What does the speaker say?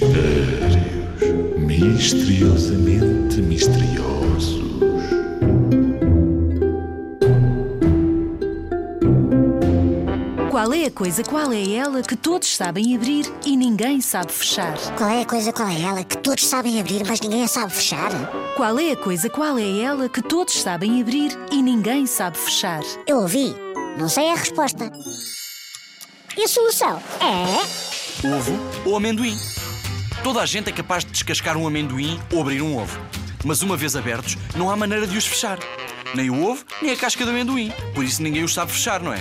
mistérios misteriosamente misteriosos. Qual é a coisa, qual é ela que todos sabem abrir e ninguém sabe fechar? Qual é a coisa, qual é ela que todos sabem abrir, mas ninguém a sabe fechar? Qual é a coisa, qual é ela que todos sabem abrir e ninguém sabe fechar? Eu ouvi, não sei a resposta. E a solução é... ovo ou amendoim. Toda a gente é capaz de descascar um amendoim ou abrir um ovo. Mas uma vez abertos, não há maneira de os fechar. Nem o ovo, nem a casca do amendoim. Por isso ninguém os sabe fechar, não é?